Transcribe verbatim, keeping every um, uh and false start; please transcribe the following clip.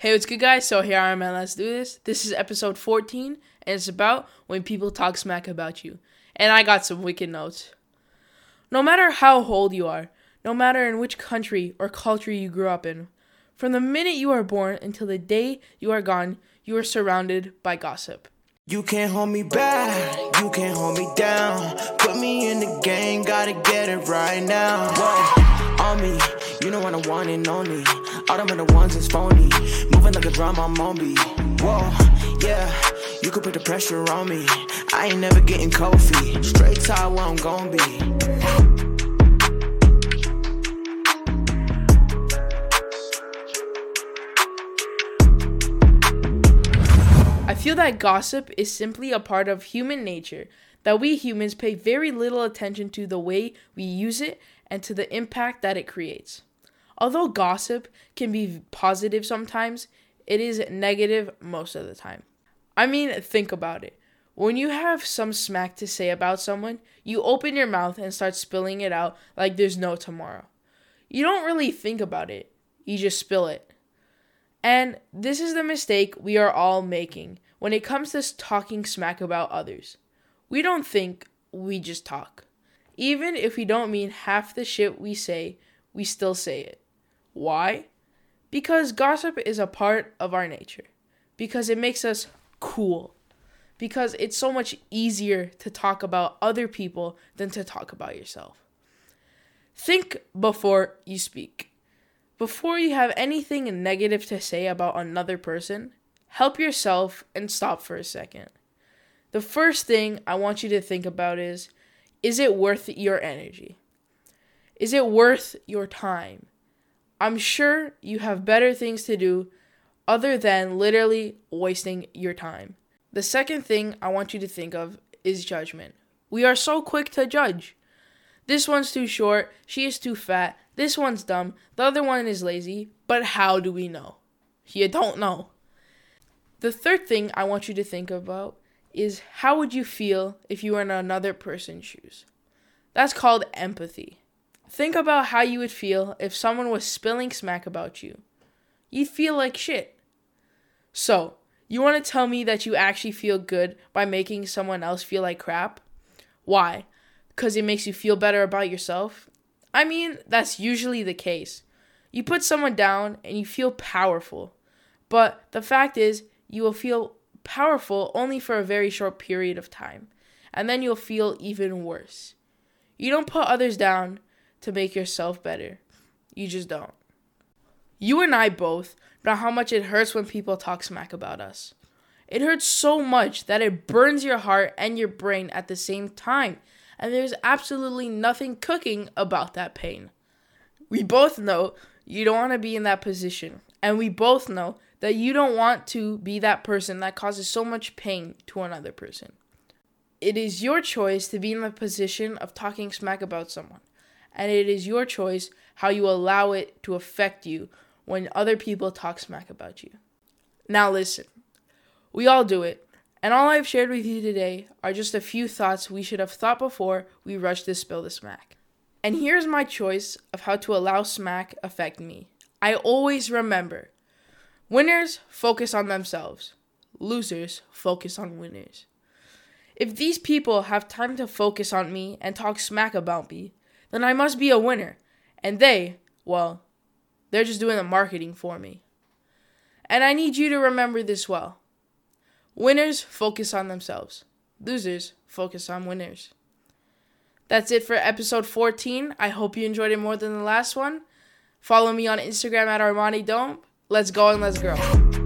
Hey, what's good, guys? So here I am, and let's do this. This is episode fourteen, and it's about when people talk smack about you. And I got some wicked notes. No matter how old you are, no matter in which country or culture you grew up in, from the minute you are born until the day you are gone, you are surrounded by gossip. You can't hold me back, you can't hold me down. Put me in the game, gotta get it right now. Whoa, on me, you know I'm the one and only. All them other ones is phony, moving like a drum, I'm on beat. Whoa, yeah, you could put the pressure on me. I ain't never getting coffee, straight to where I'm gonna be. I feel that gossip is simply a part of human nature, that we humans pay very little attention to the way we use it and to the impact that it creates. Although gossip can be positive sometimes, it is negative most of the time. I mean, think about it. When you have some smack to say about someone, you open your mouth and start spilling it out like there's no tomorrow. You don't really think about it. You just spill it. And this is the mistake we are all making when it comes to talking smack about others. We don't think, we just talk. Even if we don't mean half the shit we say, we still say it. Why? Because gossip is a part of our nature. Because it makes us cool. Because it's so much easier to talk about other people than to talk about yourself. Think before you speak. Before you have anything negative to say about another person, help yourself and stop for a second. The first thing I want you to think about is, is it worth your energy? Is it worth your time? I'm sure you have better things to do other than literally wasting your time. The second thing I want you to think of is judgment. We are so quick to judge. This one's too short, she is too fat, this one's dumb, the other one is lazy, but how do we know? You don't know. The third thing I want you to think about is how would you feel if you were in another person's shoes? That's called empathy. Think about how you would feel if someone was spilling smack about you. You'd feel like shit. So, you want to tell me that you actually feel good by making someone else feel like crap? Why? Because it makes you feel better about yourself? I mean, that's usually the case. You put someone down and you feel powerful. But the fact is, you will feel powerful only for a very short period of time. And then you'll feel even worse. You don't put others down to make yourself better. You just don't. You and I both know how much it hurts when people talk smack about us. It hurts so much that it burns your heart and your brain at the same time, and there's absolutely nothing cooking about that pain. We both know you don't want to be in that position, and we both know that you don't want to be that person that causes so much pain to another person. It is your choice to be in the position of talking smack about someone. And it is your choice how you allow it to affect you when other people talk smack about you. Now listen, we all do it. And all I've shared with you today are just a few thoughts we should have thought before we rushed to spill the smack. And here's my choice of how to allow smack affect me. I always remember, winners focus on themselves. Losers focus on winners. If these people have time to focus on me and talk smack about me, then I must be a winner. And they, well, they're just doing the marketing for me. And I need you to remember this well. Winners focus on themselves. Losers focus on winners. That's it for episode fourteen. I hope you enjoyed it more than the last one. Follow me on Instagram at Armani Domb. Let's go and let's grow.